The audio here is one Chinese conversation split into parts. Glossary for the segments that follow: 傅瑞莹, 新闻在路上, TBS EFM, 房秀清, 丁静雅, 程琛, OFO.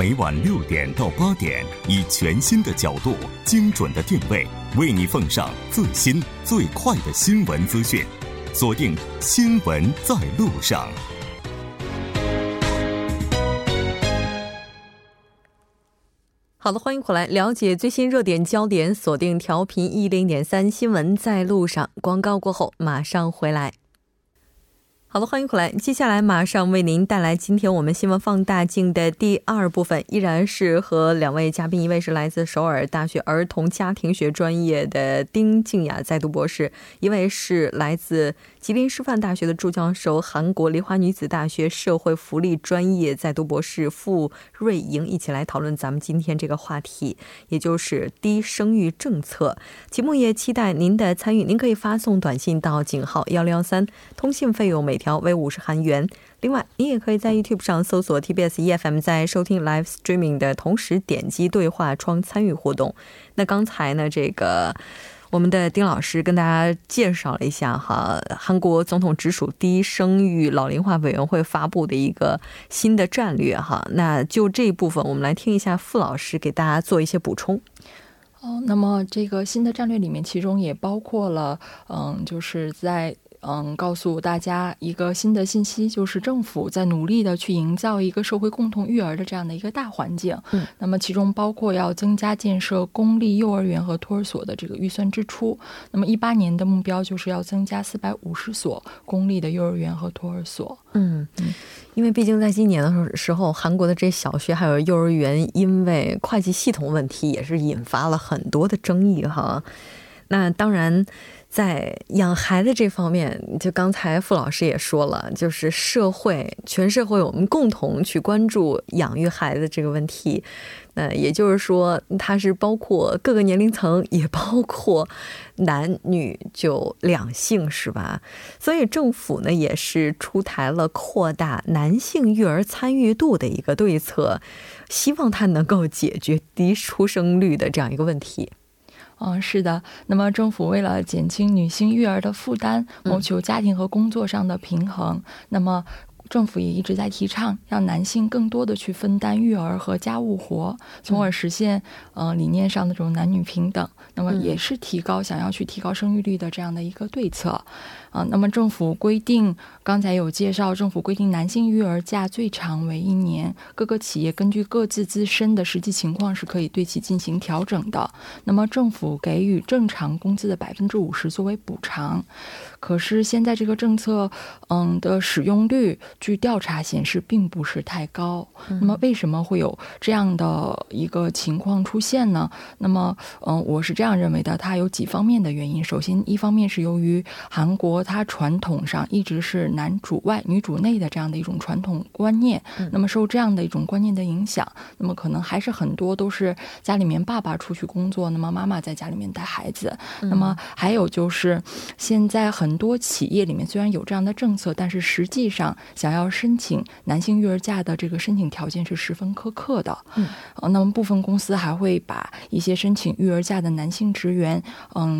每晚6点到8点，以全新的角度、精准的定位，为你奉上最新最快的新闻资讯。锁定新闻在路上。好的，欢迎回来，了解最新热点焦点，锁定调频101.3新闻在路上。广告过后马上回来。好的，欢迎回来，接下来马上为您带来今天我们新闻放大镜的第2部分，依然是和两位嘉宾，一位是来自首尔大学儿童家庭学专业的丁静雅在读博士，一位是来自吉林师范大学的助教授，韩国梨花女子大学社会福利专业在读博士傅瑞莹，一起来讨论咱们今天这个话题，也就是低生育政策。节目也期待您的参与，您可以发送短信到井号1613，通信费用每条为50韩元。另外，你也可以在 YouTube 上搜索 TBS EFM， 在收听 Live Streaming 的同时点击对话窗参与互动。那刚才呢，这个我们的丁老师跟大家介绍了一下哈，韩国总统直属低生育老龄化委员会发布的一个新的战略哈。那就这一部分，我们来听一下傅老师给大家做一些补充。那么这个新的战略里面，其中也包括了，就是在告诉大家一个新的信息，就是政府在努力的去营造一个社会共同育儿的这样的一个大环境。那么其中包括要增加建设公立幼儿园和托儿所的这个预算支出。那么2018年的目标就是要增加450所公立的幼儿园和托儿所。因为毕竟在今年的时候，韩国的这小学还有幼儿园因为会计系统问题也是引发了很多的争议哈。那当然在养孩子这方面，就刚才傅老师也说了，就是全社会我们共同去关注养育孩子这个问题。那也就是说，它是包括各个年龄层，也包括男女，就两性，是吧？所以政府呢也是出台了扩大男性育儿参与度的一个对策，希望它能够解决低出生率的这样一个问题。是的，那么政府为了减轻女性育儿的负担，谋求家庭和工作上的平衡，那么政府也一直在提倡让男性更多的去分担育儿和家务活，从而实现理念上那种男女平等，那么也是想要去提高生育率的这样的一个对策。那么政府规定，刚才有介绍，政府规定男性育儿假最长为1年，各个企业根据各自自身的实际情况是可以对其进行调整的。那么政府给予正常工资的50%作为补偿。可是现在这个政策的使用率，据调查显示并不是太高。那么为什么会有这样的一个情况出现呢？那么我是这样认为的，它有几方面的原因。首先，一方面是由于韩国它传统上一直是男主外女主内的这样的一种传统观念，那么受这样的一种观念的影响，那么可能还是很多都是家里面爸爸出去工作，那么妈妈在家里面带孩子。那么还有就是现在很多企业里面虽然有这样的政策，但是实际上想要申请男性育儿假的这个申请条件是十分苛刻的。那么部分公司还会把一些申请育儿假的男性职员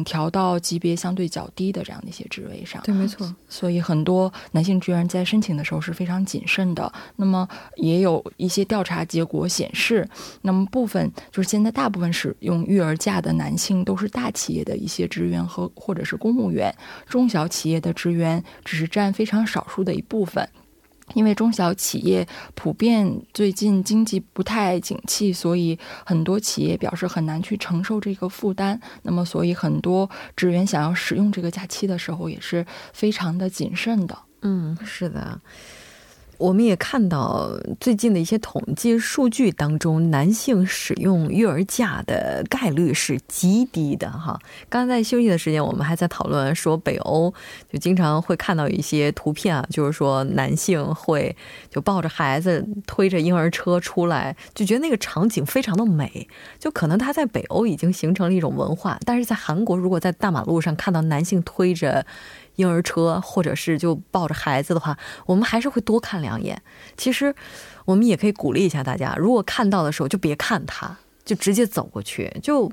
调到级别相对较低的这样的一些职位上。对，没错。所以很多男性职员在申请的时候是非常谨慎的。那么也有一些调查结果显示，那么部分就是现在大部分使用育儿假的男性都是大企业的一些职员和或者是公务员，中小企业的职员只是占非常少数的一部分。因为中小企业普遍最近经济不太景气，所以很多企业表示很难去承受这个负担。那么所以很多职员想要使用这个假期的时候也是非常的谨慎的。是的，我们也看到最近的一些统计数据当中，男性使用育儿假的概率是极低的哈。刚才在休息的时间，我们还在讨论说，北欧就经常会看到一些图片啊，就是说男性会就抱着孩子推着婴儿车出来，就觉得那个场景非常的美。就可能他在北欧已经形成了一种文化，但是在韩国，如果在大马路上看到男性推着婴儿车或者是就抱着孩子的话，我们还是会多看2眼。其实我们也可以鼓励一下大家，如果看到的时候就别看他，就直接走过去，就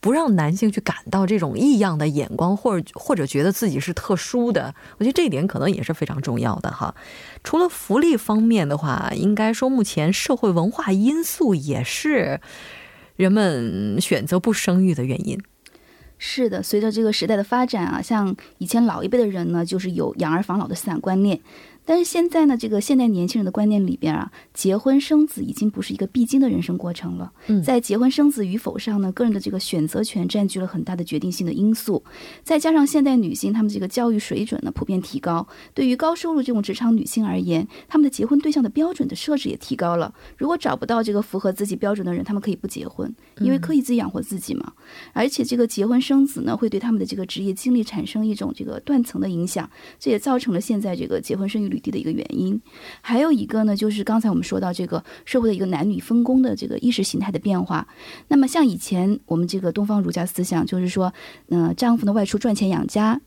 不让男性去感到这种异样的眼光，或者觉得自己是特殊的，我觉得这一点可能也是非常重要的哈。除了福利方面的话，应该说目前社会文化因素也是人们选择不生育的原因。是的，随着这个时代的发展啊，像以前老一辈的人呢，就是有养儿防老的思想观念。但是现在呢，这个现代年轻人的观念里边啊，结婚生子已经不是一个必经的人生过程了。在结婚生子与否上呢，个人的这个选择权占据了很大的决定性的因素。再加上现代女性她们这个教育水准呢普遍提高，对于高收入这种职场女性而言，她们的结婚对象的标准的设置也提高了。如果找不到这个符合自己标准的人，她们可以不结婚，因为可以自己养活自己嘛。而且这个结婚生子呢，会对她们的这个职业经历产生一种这个断层的影响，这也造成了现在这个结婚生育率低的一个原因。还有一个呢，就是刚才我们说到这个社会的一个男女分工的这个意识形态的变化。那么像以前我们这个东方儒家思想就是说，丈夫呢外出赚钱养家，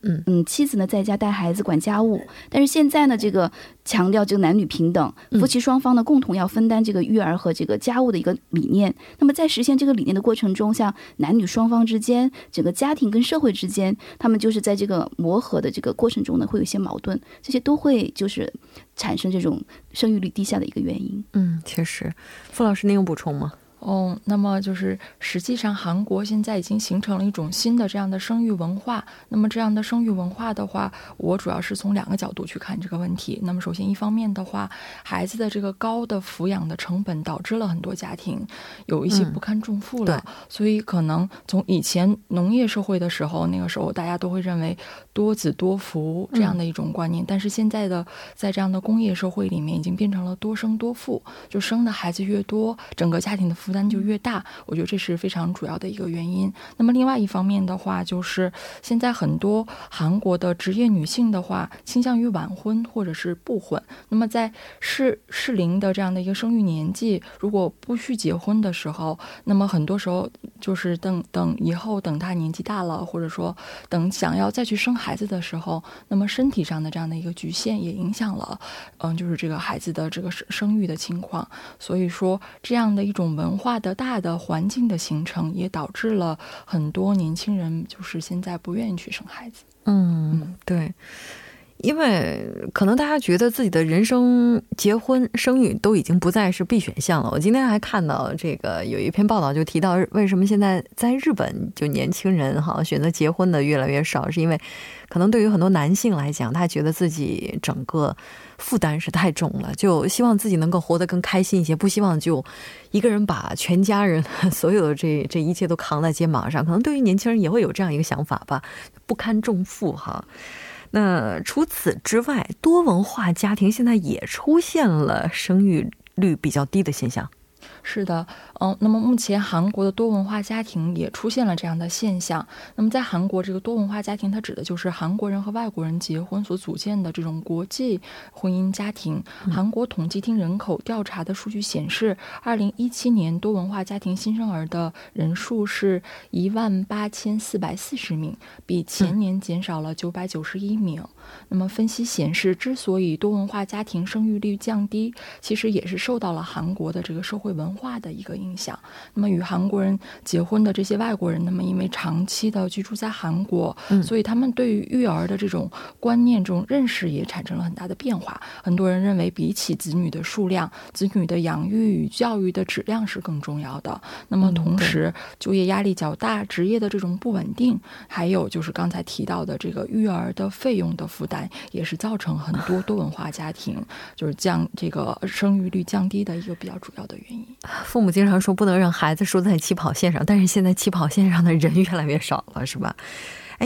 妻子呢在家带孩子管家务。但是现在呢，这个强调这个男女平等，夫妻双方呢共同要分担这个育儿和这个家务的一个理念。那么在实现这个理念的过程中，像男女双方之间，整个家庭跟社会之间，他们就是在这个磨合的这个过程中呢，会有一些矛盾，这些都会就是产生这种生育率低下的一个原因。确实。傅老师您有补充吗？那么就是实际上韩国现在已经形成了一种新的这样的生育文化。那么这样的生育文化的话，我主要是从两个角度去看这个问题。那么首先一方面的话，孩子的这个高的抚养的成本导致了很多家庭有一些不堪重负了，所以可能从以前农业社会的时候，那个时候大家都会认为多子多福这样的一种观念，但是现在的在这样的工业社会里面已经变成了多生多富，就生的孩子越多，整个家庭的负担就越大，我觉得这是非常主要的一个原因。那么另外一方面的话，就是现在很多韩国的职业女性的话倾向于晚婚或者是不婚。那么在适龄的这样的一个生育年纪，如果不需结婚的时候，那么很多时候就是等以后她年纪大了，或者说等想要再去生孩子的时候，那么身体上的这样的一个局限也影响了就是这个孩子的这个生育的情况。所以说这样的一种文化的大的环境的形成，也导致了很多年轻人就是现在不愿意去生孩子。对，因为可能大家觉得自己的人生结婚生育都已经不再是必选项了。我今天还看到这个有一篇报道就提到，为什么现在在日本就年轻人哈选择结婚的越来越少，是因为可能对于很多男性来讲，他觉得自己整个负担是太重了，就希望自己能够活得更开心一些，不希望就一个人把全家人所有的这一切都扛在肩膀上。可能对于年轻人也会有这样一个想法吧，不堪重负哈。那除此之外，多文化家庭现在也出现了生育率比较低的现象。是的，那么目前韩国的多文化家庭也出现了这样的现象。那么在韩国，这个多文化家庭它指的就是韩国人和外国人结婚所组建的这种国际婚姻家庭。韩国统计厅人口调查的数据显示，2017年多文化家庭新生儿的人数是18440名，比前年减少了991名。那么分析显示，之所以多文化家庭生育率降低，其实也是受到了韩国的这个社会文化的一个影响。那么与韩国人结婚的这些外国人，那么因为长期的居住在韩国，所以他们对于育儿的这种观念、这种认识也产生了很大的变化。很多人认为，比起子女的数量，子女的养育与教育的质量是更重要的。那么同时，就业压力较大，职业的这种不稳定，还有就是刚才提到的这个育儿的费用的负担，也是造成很多多文化家庭就是这个生育率降低的一个比较主要的原因。父母经常说不能让孩子输在起跑线上，但是现在起跑线上的人越来越少了，是吧？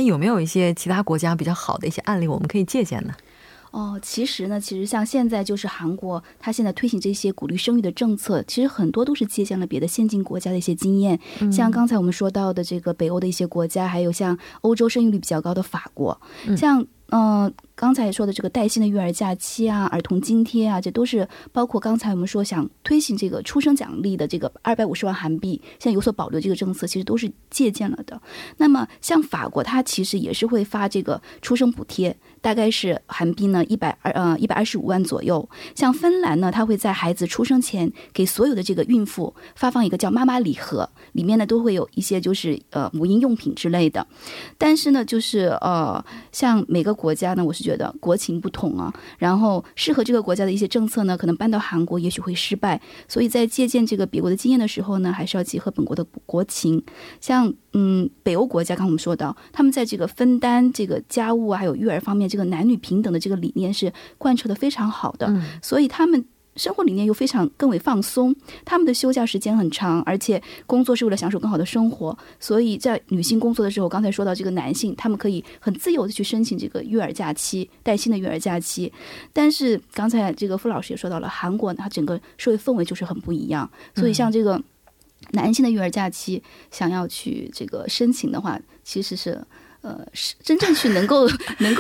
有没有一些其他国家比较好的一些案例我们可以借鉴呢？其实像现在就是韩国，它现在推行这些鼓励生育的政策，其实很多都是借鉴了别的先进国家的一些经验。像刚才我们说到的这个北欧的一些国家，还有像欧洲生育率比较高的法国，像刚才说的这个带薪的育儿假期啊，儿童津贴啊，这都是包括刚才我们说想推行这个出生奖励的这个250万韩币，现在有所保留这个政策，其实都是借鉴了的。那么像法国，它其实也是会发这个出生补贴，大概是韩币呢125万左右。像芬兰呢，它会在孩子出生前给所有的这个孕妇发放一个叫妈妈礼盒，里面呢都会有一些就是母婴用品之类的。但是呢，就是像每个国家呢，我是觉得国情不同啊，然后适合这个国家的一些政策呢，可能搬到韩国也许会失败，所以在借鉴这个别国的经验的时候呢，还是要结合本国的国情。像北欧国家，刚才我们说到，他们在这个分担这个家务还有育儿方面，这个男女平等的这个理念是贯彻的非常好的，所以他们生活理念又非常更为放松，他们的休假时间很长，而且工作是为了享受更好的生活，所以在女性工作的时候，刚才说到这个男性，他们可以很自由的去申请这个育儿假期，带薪的育儿假期。但是刚才这个傅老师也说到了，韩国它整个社会氛围就是很不一样，所以像这个男性的育儿假期想要去这个申请的话，其实是真正去能够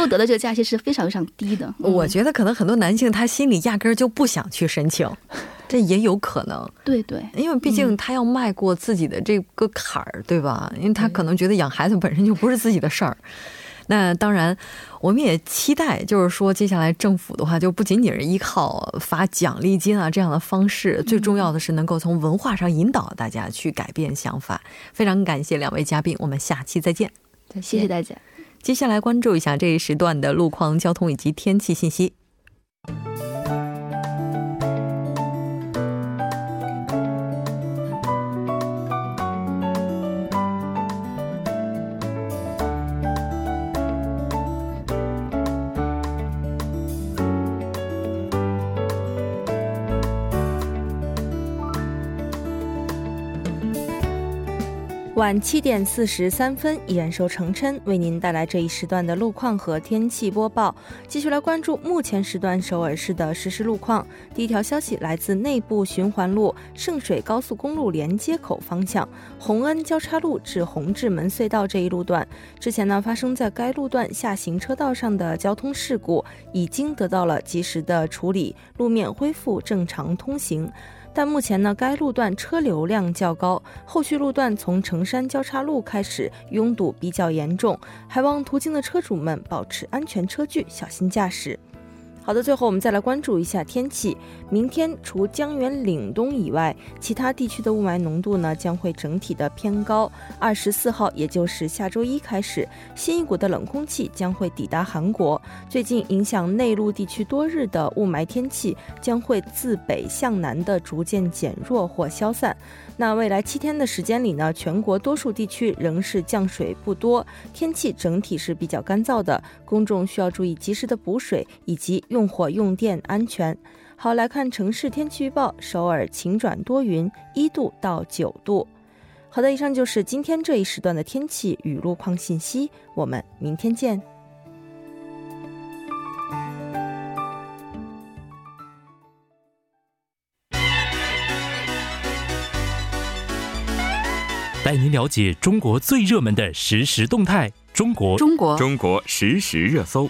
得到这个假期是非常非常低的。我觉得可能很多男性他心里压根儿就不想去申请，这也有可能。对对，因为毕竟他要迈过自己的这个坎儿，对吧？因为他可能觉得养孩子本身就不是自己的事儿。那当然我们也期待，就是说接下来政府的话就不仅仅是依靠发奖励金啊这样的方式，最重要的是能够从文化上引导大家去改变想法。非常感谢两位嘉宾，我们下期再见。谢谢大家。接下来关注一下这一时段的路况、交通以及天气信息。晚7点43分，依然由程琛为您带来这一时段的路况和天气播报。继续来关注目前时段首尔市的实时路况。第一条消息来自内部循环路圣水高速公路连接口方向洪恩交叉路至洪志门隧道这一路段，之前呢发生在该路段下行车道上的交通事故已经得到了及时的处理，路面恢复正常通行。但目前呢，该路段车流量较高，后续路段从城山交叉路开始拥堵比较严重，还望途经的车主们保持安全车距，小心驾驶。好的，最后我们再来关注一下天气。明天除江原岭东以外，其他地区的雾霾浓度呢将会整体的偏高。24号，也就是下周一开始，新一股的冷空气将会抵达韩国。最近影响内陆地区多日的雾霾天气将会自北向南的逐渐减弱或消散。那未来7天的时间里呢，全国多数地区仍是降水不多，天气整体是比较干燥的，公众需要注意及时的补水以及用火用电安全。好，来看城市天气预报。首尔晴转多云，1度到9度。好的，以上就是今天这一时段的天气与路况信息，我们明天见。带您了解中国最热门的实时动态，中国实时热搜。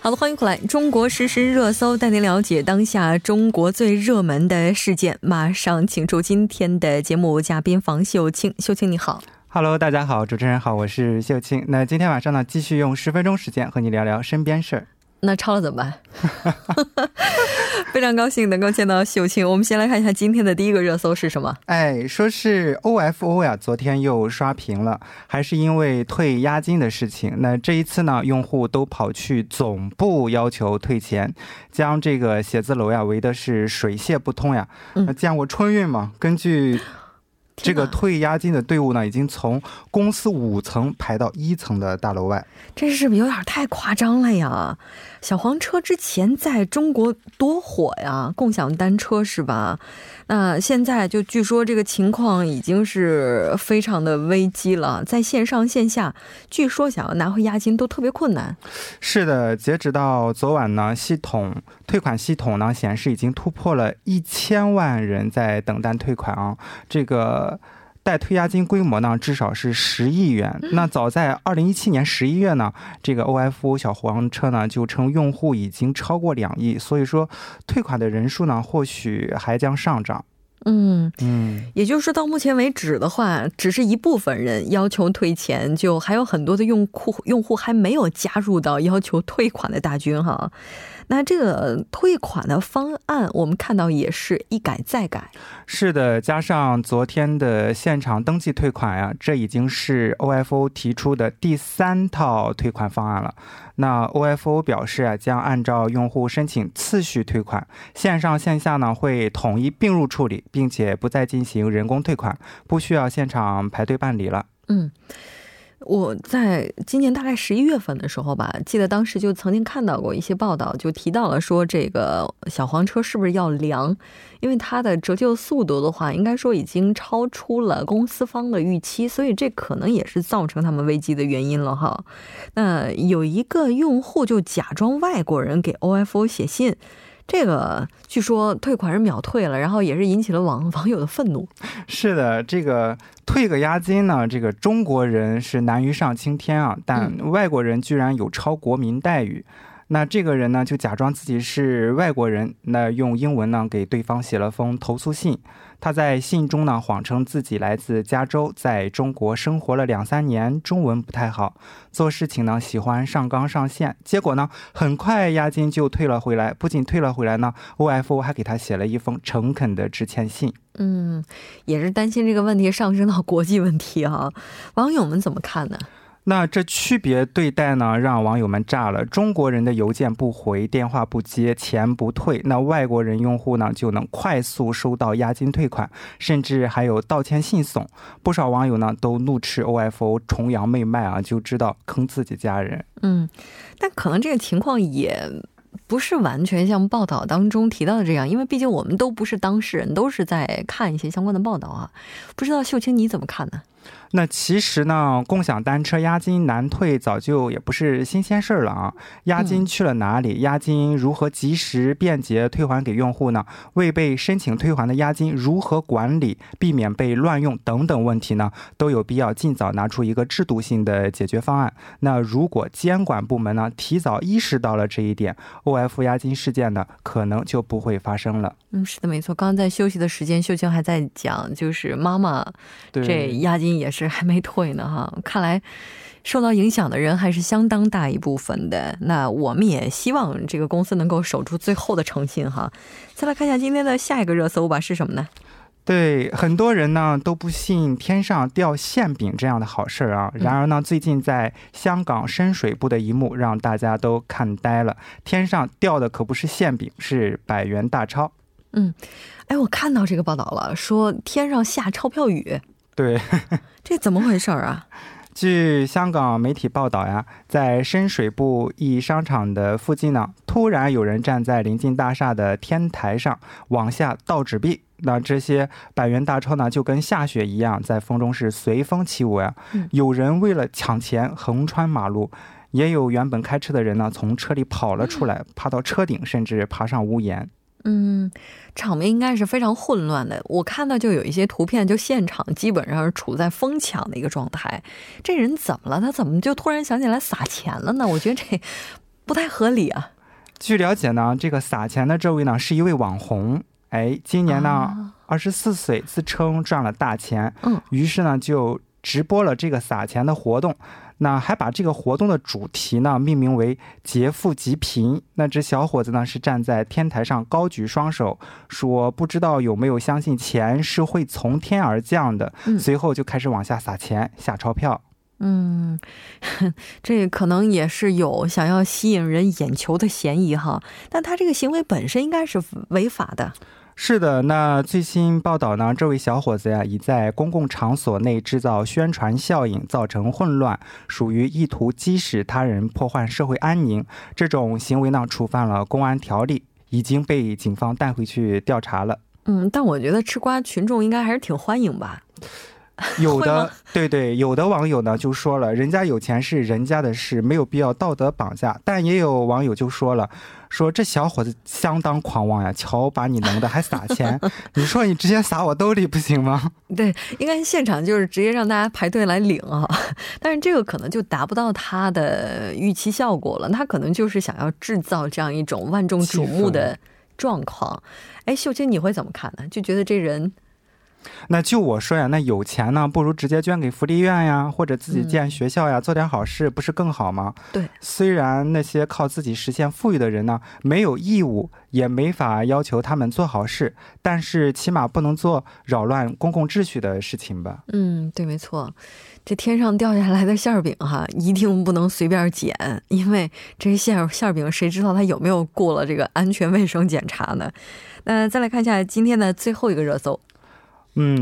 好的，欢迎回来，中国实时热搜带您了解当下中国最热门的事件。马上请出今天的节目嘉宾房秀清。秀清你好。 Hello， 大家好，主持人好，我是秀清。那今天晚上呢，继续用10分钟时间和你聊聊身边事儿。那超了怎么办？非常高兴能够见到秀清。我们先来看一下今天的第一个热搜是什么。说是 OFO 呀，昨天又刷屏了，还是因为退押金的事情。那这一次呢，用户都跑去总部要求退钱，将这个写字楼呀围的是水泄不通呀。那见过春运吗？根据这个退押金的队伍呢，已经从公司5层排到1层的大楼外。这是不是有点太夸张了呀？小黄车之前在中国多火呀，共享单车是吧？那现在就据说这个情况已经是非常的危机了，在线上线下，据说想要拿回押金都特别困难。是的，截止到昨晚呢，退款系统呢显示已经突破了1000万人在等待退款啊，这个贷退押金规模呢至少是10亿元。那早在2017年11月呢，这个 OFO 小黄车呢就称用户已经超过2亿，所以说退款的人数呢或许还将上涨。也就是说到目前为止的话，只是一部分人要求退钱，就还有很多的用户还没有加入到要求退款的大军哈。那这个退款的方案我们看到也是一改再改。是的，加上昨天的现场登记退款呀，这已经是 OFO 提出的第3套退款方案了。那 OFO 表示啊，将按照用户申请次序退款，线上线下呢会统一并入处理，并且不再进行人工退款，不需要现场排队办理了。我在今年大概11月份的时候吧，记得当时就曾经看到过一些报道，就提到了说这个小黄车是不是要凉，因为它的折旧速度的话应该说已经超出了公司方的预期，所以这可能也是造成他们危机的原因了哈。那有一个用户就假装外国人给 OFO 写信，这个据说退款是秒退了，然后也是引起了网友的愤怒。是的，这个退个押金呢，这个中国人是难于上青天啊，但外国人居然有超国民待遇。那这个人呢就假装自己是外国人，那用英文呢给对方写了封投诉信。他在信中呢谎称自己来自加州，在中国生活了2-3年，中文不太好，做事情呢喜欢上纲上线。结果呢很快押金就退了回来，不仅退了回来呢， OFO 还给他写了一封诚恳的致歉信。也是担心这个问题上升到国际问题啊，网友们怎么看呢？那这区别对待呢让网友们炸了，中国人的邮件不回，电话不接，钱不退，那外国人用户呢就能快速收到押金退款，甚至还有道歉信送。不少网友呢都怒斥 OFO 崇洋媚外啊，就知道坑自己家人。但可能这个情况也不是完全像报道当中提到的这样，因为毕竟我们都不是当事人，都是在看一些相关的报道啊。不知道秀清你怎么看呢？那其实呢，共享单车押金难退早就也不是新鲜事了啊。押金去了哪里？押金如何及时便捷退还给用户呢？未被申请退还的押金如何管理，避免被乱用等等问题呢，都有必要尽早拿出一个制度性的解决方案。那如果监管部门呢提早意识到了这一点， OFO 押金事件呢可能就不会发生了。是的，没错。刚刚在休息的时间，秀清还在讲，就是妈妈这押金也是还没退呢哈，看来受到影响的人还是相当大一部分的。那我们也希望这个公司能够守住最后的诚信哈。再来看一下今天的下一个热搜吧，是什么呢？对，很多人呢都不信天上掉馅饼这样的好事啊。然而呢，最近在香港深水埗的一幕让大家都看呆了，天上掉的可不是馅饼，是100元大钞。我看到这个报道了，说天上下钞票雨。对，这怎么回事啊？据香港媒体报道呀，在深水埗一商场的附近呢，突然有人站在临近大厦的天台上往下倒纸币。那这些100元大钞呢，就跟下雪一样，在风中是随风起舞呀。有人为了抢钱横穿马路，也有原本开车的人呢从车里跑了出来，爬到车顶，甚至爬上屋檐。场面应该是非常混乱的。我看到就有一些图片，就现场基本上是处在疯抢的一个状态。这人怎么了？他怎么就突然想起来撒钱了呢？我觉得这不太合理啊。据了解呢，这个撒钱的这位呢是一位网红，今年呢24岁，自称赚了大钱，于是呢就直播了这个撒钱的活动。那还把这个活动的主题呢命名为劫富济贫。那只小伙子呢是站在天台上高举双手，说不知道有没有相信钱是会从天而降的，随后就开始往下撒钱，下钞票。这可能也是有想要吸引人眼球的嫌疑哈，但他这个行为本身应该是违法的。是的，那最新报道呢，这位小伙子呀，已在公共场所内制造宣传效应，造成混乱，属于意图激使他人破坏社会安宁。这种行为呢，触犯了公安条例，已经被警方带回去调查了。但我觉得吃瓜群众应该还是挺欢迎吧。有的对对有的网友呢就说了，人家有钱是人家的事，没有必要道德绑架。但也有网友就说了，说这小伙子相当狂妄呀，瞧把你弄得还撒钱，你说你直接撒我兜里不行吗？对，应该现场就是直接让大家排队来领啊。但是这个可能就达不到他的预期效果了，他可能就是想要制造这样一种万众瞩目的状况。哎，秀珍你会怎么看呢？就觉得这人 那就我说呀，那有钱呢不如直接捐给福利院呀，或者自己建学校呀，做点好事，不是更好吗？对，虽然那些靠自己实现富裕的人呢没有义务也没法要求他们做好事，但是起码不能做扰乱公共秩序的事情吧。嗯，对，没错，这天上掉下来的馅儿饼哈，一定不能随便捡，因为这馅儿饼谁知道它有没有过了这个安全卫生检查呢？那再来看一下今天的最后一个热搜。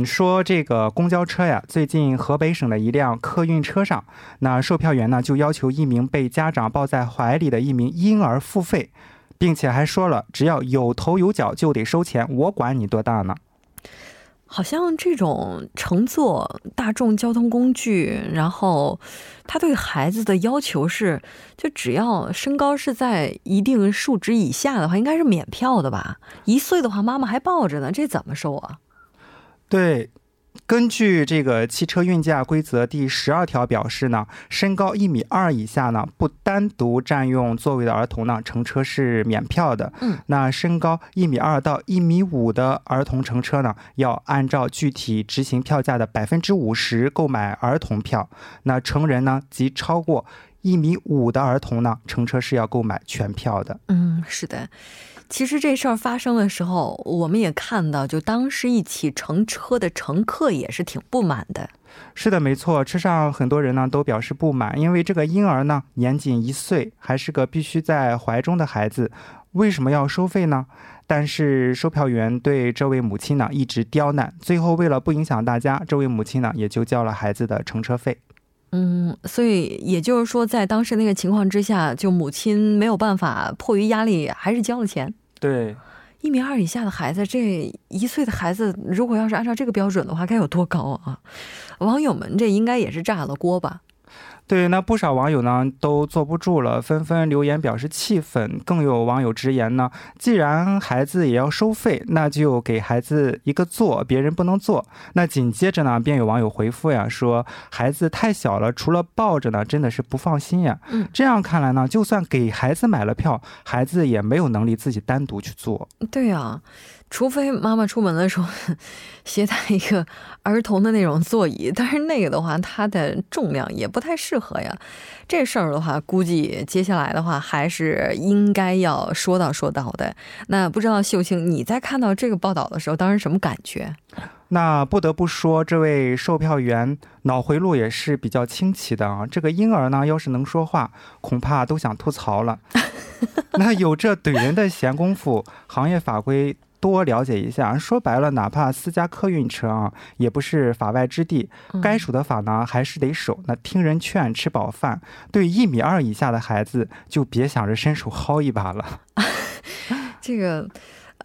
说这个公交车呀，最近河北省的一辆客运车上，那售票员呢就要求一名被家长抱在怀里的一名婴儿付费，并且还说了，只要有头有脚就得收钱，我管你多大呢。 好像这种乘坐大众交通工具，然后他对孩子的要求是，就只要身高是在一定数值以下的话，应该是免票的吧？1岁的话妈妈还抱着呢，这怎么收啊？ 对，根据这个汽车运价规则第12条表示呢，身高1米2以下呢不单独占用座位的儿童呢乘车是免票的。那身高1米2到1米5的儿童乘车呢要按照具体执行票价的50%购买儿童票，那成人呢及超过 1米5的儿童呢乘车是要购买全票的。嗯，是的。 其实这事儿发生的时候，我们也看到就当时一起乘车的乘客也是挺不满的。是的，没错，车上很多人呢都表示不满，因为这个婴儿呢年仅1岁还是个必须在怀中的孩子， 为什么要收费呢？但是售票员对这位母亲呢一直刁难，最后为了不影响大家，这位母亲呢也就交了孩子的乘车费。 所以也就是说在当时那个情况之下，就母亲没有办法，迫于压力还是交了钱。对， 1米2以下的孩子，这1岁的孩子如果要是按照这个标准的话，该有多高啊？网友们这应该也是炸了锅吧。 对，那不少网友呢都坐不住了，纷纷留言表示气愤，更有网友直言呢，既然孩子也要收费，那就给孩子一个座，别人不能坐，那紧接着呢便有网友回复呀，说孩子太小了，除了抱着呢真的是不放心呀。这样看来呢，就算给孩子买了票，孩子也没有能力自己单独去坐。对啊， 除非妈妈出门的时候携带一个儿童的那种座椅，但是那个的话它的重量也不太适合呀。这事儿的话估计接下来的话还是应该要说到说到的。那不知道秀清你在看到这个报道的时候当时什么感觉？ 那不得不说，这位售票员脑回路也是比较清奇的啊，这个婴儿呢要是能说话恐怕都想吐槽了。 那有这怼人的闲工夫，行业法规 多了解一下。说白了，哪怕私家客运车啊，也不是法外之地，该守的法呢还是得守。那听人劝吃饱饭，对1米2以下的孩子就别想着伸手薅一把了。这个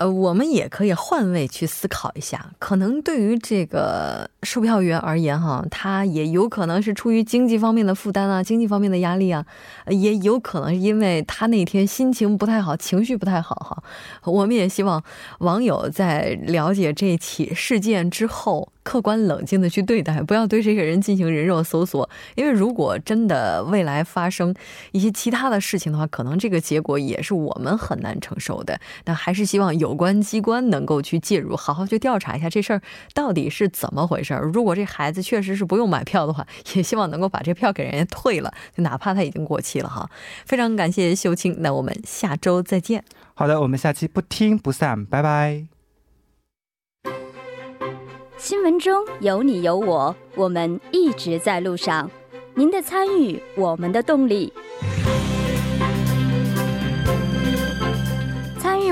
我们也可以换位去思考一下，可能对于这个售票员而言哈，他也有可能是出于经济方面的负担啊，经济方面的压力啊，也有可能因为他那天心情不太好，情绪不太好哈。我们也希望网友在了解这起事件之后客观冷静的去对待，不要对这个人进行人肉搜索，因为如果真的未来发生一些其他的事情的话，可能这个结果也是我们很难承受的。那还是希望 有关机关能够去介入，好好去调查一下这事儿到底是怎么回事。如果这孩子确实是不用买票的话，也希望能够把这票给人家退了，就哪怕他已经过期了哈。非常感谢秀清，那我们下周再见。好的，我们下期不听不散，拜拜。新闻中有你有我，我们一直在路上，您的参与，我们的动力。 参与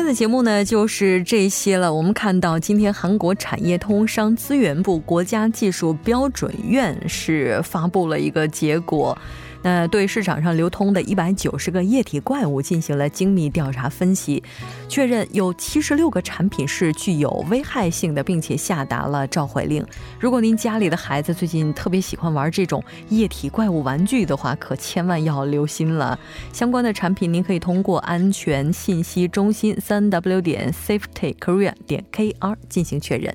今天的节目呢就是这些了。我们看到今天韩国产业通商资源部国家技术标准院是发布了一个结果， 对市场上流通的 190个 液体怪物进行了精密调查分析， 确认有 76个 产品是具有危害性的， 并且下达了召回令。 如果您家里的孩子最近特别喜欢玩这种液体怪物玩具的话， 可千万要留心了。 相关的产品您可以通过安全信息中心 www.safetykorea.kr 进行确认。